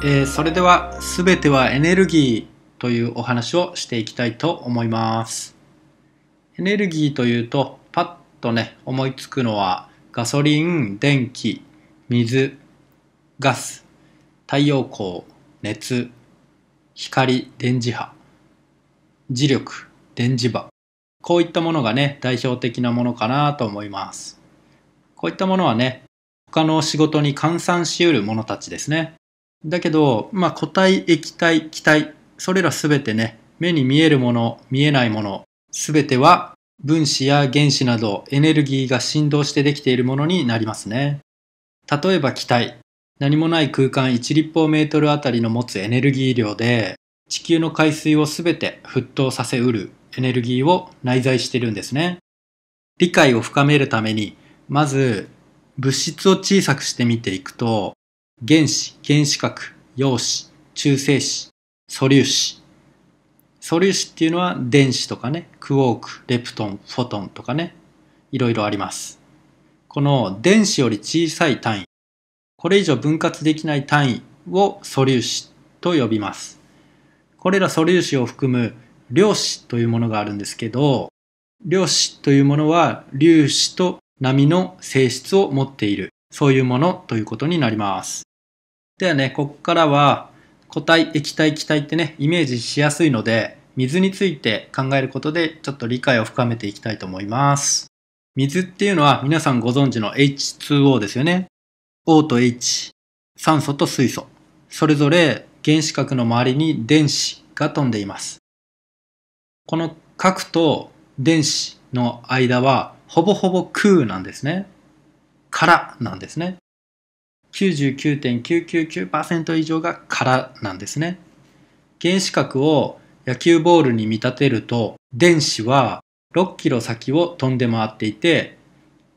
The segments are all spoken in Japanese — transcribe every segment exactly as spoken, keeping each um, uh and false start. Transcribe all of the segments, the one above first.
えー、それでは全てはエネルギーというお話をしていきたいと思います。エネルギーというとパッとね思いつくのはガソリン、電気、水、ガス、太陽光、熱、光、電磁波、磁力、電磁場、こういったものがね代表的なものかなと思います。こういったものはね他の仕事に換算しうるものたちですね。だけど、まあ、固体、液体、気体、それらすべてね、目に見えるもの、見えないもの、すべては分子や原子などエネルギーが振動してできているものになりますね。例えば気体、何もない空間いち立方メートルあたりの持つエネルギー量で、地球の海水をすべて沸騰させうるエネルギーを内在しているんですね。理解を深めるために、まず物質を小さくして見ていくと、原子、原子核、陽子、中性子、素粒子。素粒子っていうのは電子とかね、クォーク、レプトン、フォトンとかね、いろいろあります。この電子より小さい単位、これ以上分割できない単位を素粒子と呼びます。これら素粒子を含む量子というものがあるんですけど、量子というものは粒子と波の性質を持っている、そういうものということになります。ではね、ここからは固体、液体、気体ってね、イメージしやすいので、水について考えることでちょっと理解を深めていきたいと思います。水っていうのは皆さんご存知の エイチツーオー ですよね。O と H、酸素と水素。それぞれ原子核の周りに電子が飛んでいます。この核と電子の間はほぼほぼ空なんですね。空なんですね。きゅうじゅうきゅうてんきゅうきゅうきゅうパーセント 以上が空なんですね。原子核を野球ボールに見立てると、電子はろっキロ先を飛んで回っていて、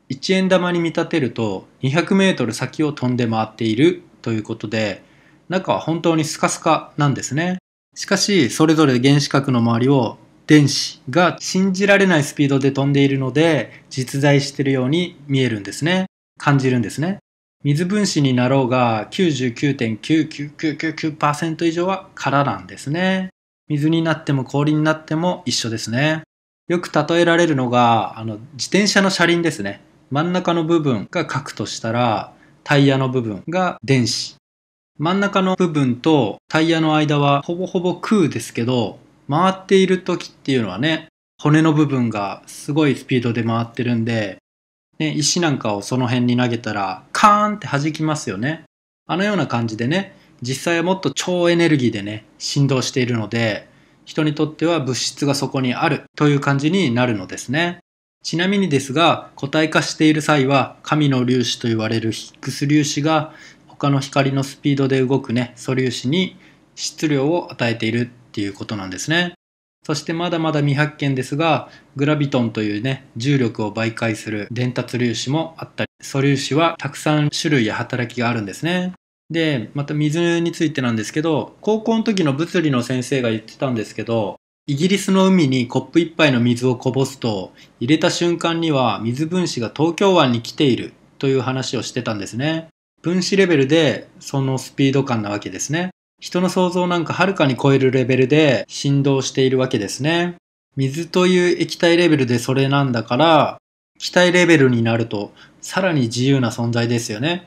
いちえん玉に見立てるとにひゃくメートル先を飛んで回っているということで、中は本当にスカスカなんですね。しかし、それぞれ原子核の周りを電子が信じられないスピードで飛んでいるので、実在しているように見えるんですね。感じるんですね。水分子になろうが きゅうじゅうきゅうてんきゅうきゅうきゅうきゅうきゅうパーセント 以上は空なんですね。水になっても氷になっても一緒ですね。よく例えられるのがあの自転車の車輪ですね。真ん中の部分が核としたら、タイヤの部分が電子。真ん中の部分とタイヤの間はほぼほぼ空ですけど、回っている時っていうのはね、骨の部分がすごいスピードで回ってるんで、ね、石なんかをその辺に投げたらカーンって弾きますよね。あのような感じでね、実際はもっと超エネルギーでね振動しているので、人にとっては物質がそこにあるという感じになるのですね。ちなみにですが、固体化している際は神の粒子と言われるヒッグス粒子が他の光のスピードで動くね素粒子に質量を与えているっていうことなんですね。そしてまだまだ未発見ですが、グラビトンというね、重力を媒介する伝達粒子もあったり、素粒子はたくさん種類や働きがあるんですね。で、また水についてなんですけど、高校の時の物理の先生が言ってたんですけど、イギリスの海にコップ一杯の水をこぼすと、入れた瞬間には水分子が東京湾に来ているという話をしてたんですね。分子レベルでそのスピード感なわけですね。人の想像なんかはるかに超えるレベルで振動しているわけですね。水という液体レベルでそれなんだから、気体レベルになるとさらに自由な存在ですよね。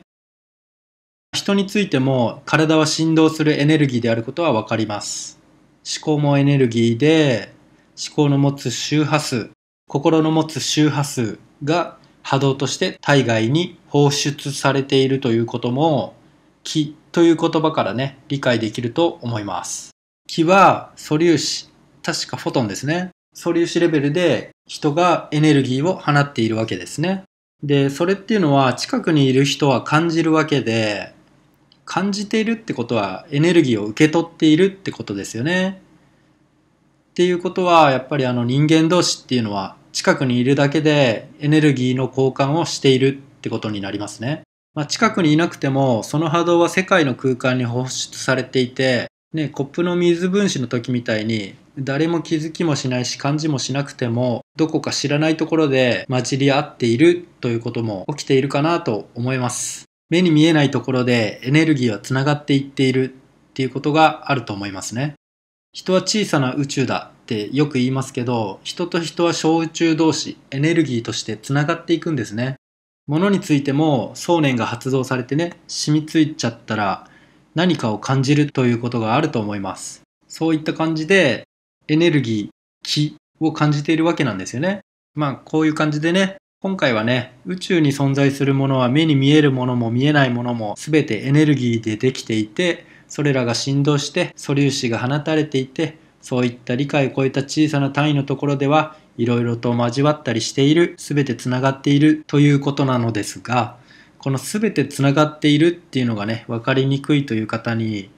人についても体は振動するエネルギーであることはわかります。思考もエネルギーで、思考の持つ周波数、心の持つ周波数が波動として体外に放出されているということも、気という言葉からね、理解できると思います。気は素粒子、確かフォトンですね。素粒子レベルで人がエネルギーを放っているわけですね。で、それっていうのは近くにいる人は感じるわけで、感じているってことはエネルギーを受け取っているってことですよね。っていうことは、やっぱりあの人間同士っていうのは近くにいるだけでエネルギーの交換をしているってことになりますね。まあ、近くにいなくても、その波動は世界の空間に放出されていて、ね、コップの水分子の時みたいに、誰も気づきもしないし感じもしなくても、どこか知らないところで混じり合っているということも起きているかなと思います。目に見えないところでエネルギーはつながっていっているっていうことがあると思いますね。人は小さな宇宙だってよく言いますけど、人と人は小宇宙同士、エネルギーとしてつながっていくんですね。物についても想念が発動されてね、染みついちゃったら何かを感じるということがあると思います。そういった感じでエネルギー、気を感じているわけなんですよね。まあこういう感じでね、今回はね、宇宙に存在するものは目に見えるものも見えないものも全てエネルギーでできていて、それらが振動して素粒子が放たれていて、そういった理解を超えた小さな単位のところではいろいろと交わったりしている、全てつながっているということなのですが、この全てつながっているっていうのがね、分かりにくいという方に、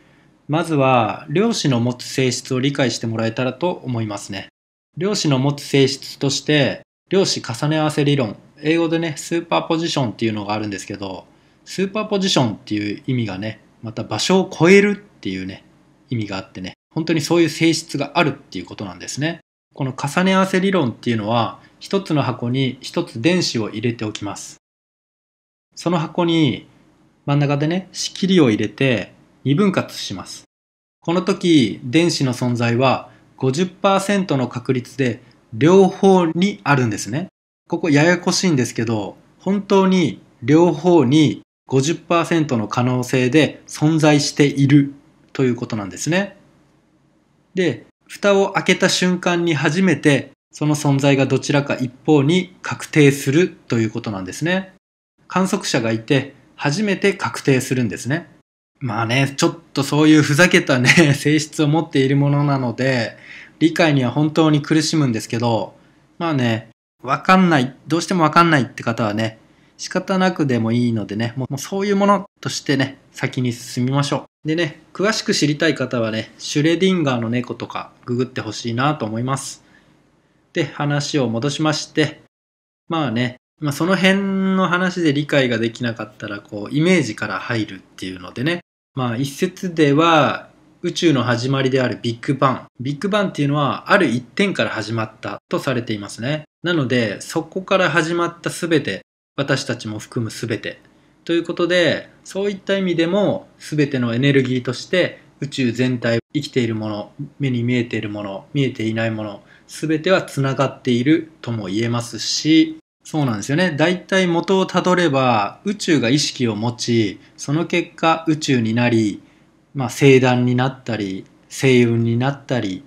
まずは量子の持つ性質を理解してもらえたらと思いますね。量子の持つ性質として、量子重ね合わせ理論、英語でね、スーパーポジションっていうのがあるんですけど、スーパーポジションっていう意味がね、また場所を超えるっていうね、意味があってね、本当にそういう性質があるっていうことなんですね。この重ね合わせ理論っていうのは、一つの箱に一つ電子を入れておきます。その箱に真ん中でね、仕切りを入れて二分割します。この時、電子の存在は ごじゅっパーセント の確率で両方にあるんですね。ここややこしいんですけど、本当に両方に ごじゅっパーセント の可能性で存在しているということなんですね。で、蓋を開けた瞬間に初めてその存在がどちらか一方に確定するということなんですね。観測者がいて初めて確定するんですね。まあね、ちょっとそういうふざけたね、性質を持っているものなので、理解には本当に苦しむんですけど、まあね、わかんない、どうしてもわかんないって方はね、仕方なくでもいいのでね、もうそういうものとしてね、先に進みましょう。でね、詳しく知りたい方はね、シュレディンガーの猫とかググってほしいなと思います。で、話を戻しまして、まあね、まあその辺の話で理解ができなかったら、こう、イメージから入るっていうのでね、まあ一説では宇宙の始まりであるビッグバン。ビッグバンっていうのはある一点から始まったとされていますね。なのでそこから始まった全て、私たちも含む全て。ということで、そういった意味でも全てのエネルギーとして宇宙全体、生きているもの、目に見えているもの、見えていないもの、全てはつながっているとも言えますし、そうなんですよね。だいたい元をたどれば宇宙が意識を持ち、その結果宇宙になり、まあ、星団になったり星雲になったり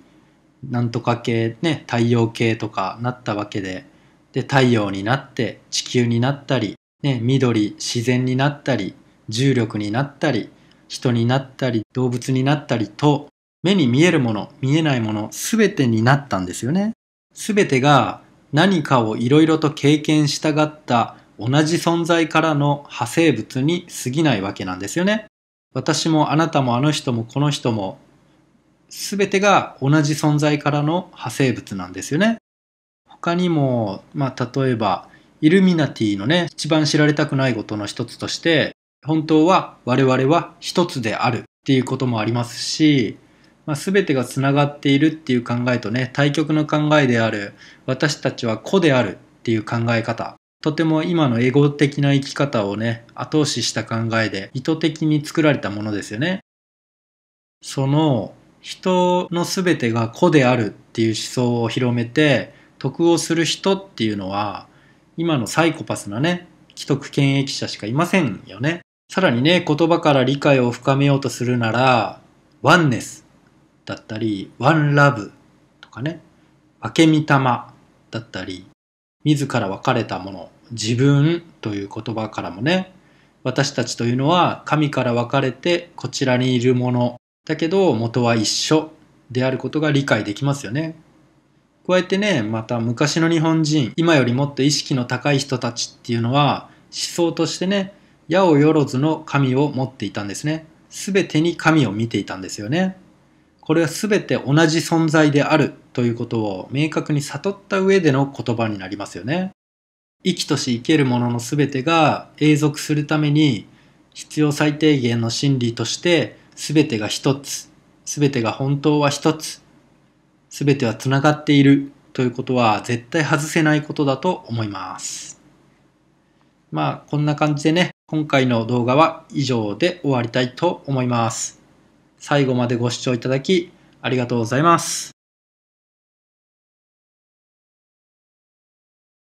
なんとか系ね、太陽系とかなったわけで、で太陽になって地球になったり、ね、緑、自然になったり、重力になったり、人になったり、動物になったりと、目に見えるもの、見えないもの、全てになったんですよね。全てが何かをいろいろと経験したがった同じ存在からの派生物に過ぎないわけなんですよね。私もあなたもあの人もこの人も全てが同じ存在からの派生物なんですよね。他にも、まあ、例えばイルミナティのね、一番知られたくないことの一つとして、本当は我々は一つであるっていうこともありますし、まあ、全てがつながっているっていう考えとね、対極の考えである私たちは個であるっていう考え方、とても今のエゴ的な生き方をね、後押しした考えで意図的に作られたものですよね。その人の全てが個であるっていう思想を広めて得をする人っていうのは、今のサイコパスなね、既得権益者しかいませんよね。さらにね、言葉から理解を深めようとするなら、ワンネスだったり、ワンラブとかね、分けみたまだったり、自ら分かれたもの、自分という言葉からもね、私たちというのは神から分かれてこちらにいるものだけど元は一緒であることが理解できますよね。加えてね、また昔の日本人、今よりもっと意識の高い人たちっていうのは思想としてね、八百万の神を持っていたんですね。全てに神を見ていたんですよね。これは全て同じ存在であるということを明確に悟った上での言葉になりますよね。生きとし生けるものの全てが永続するために必要最低限の真理として、全てが一つ、全てが本当は一つ、全てはつながっているということは絶対外せないことだと思います。まあこんな感じでね、今回の動画は以上で終わりたいと思います。最後までご視聴いただきありがとうございます。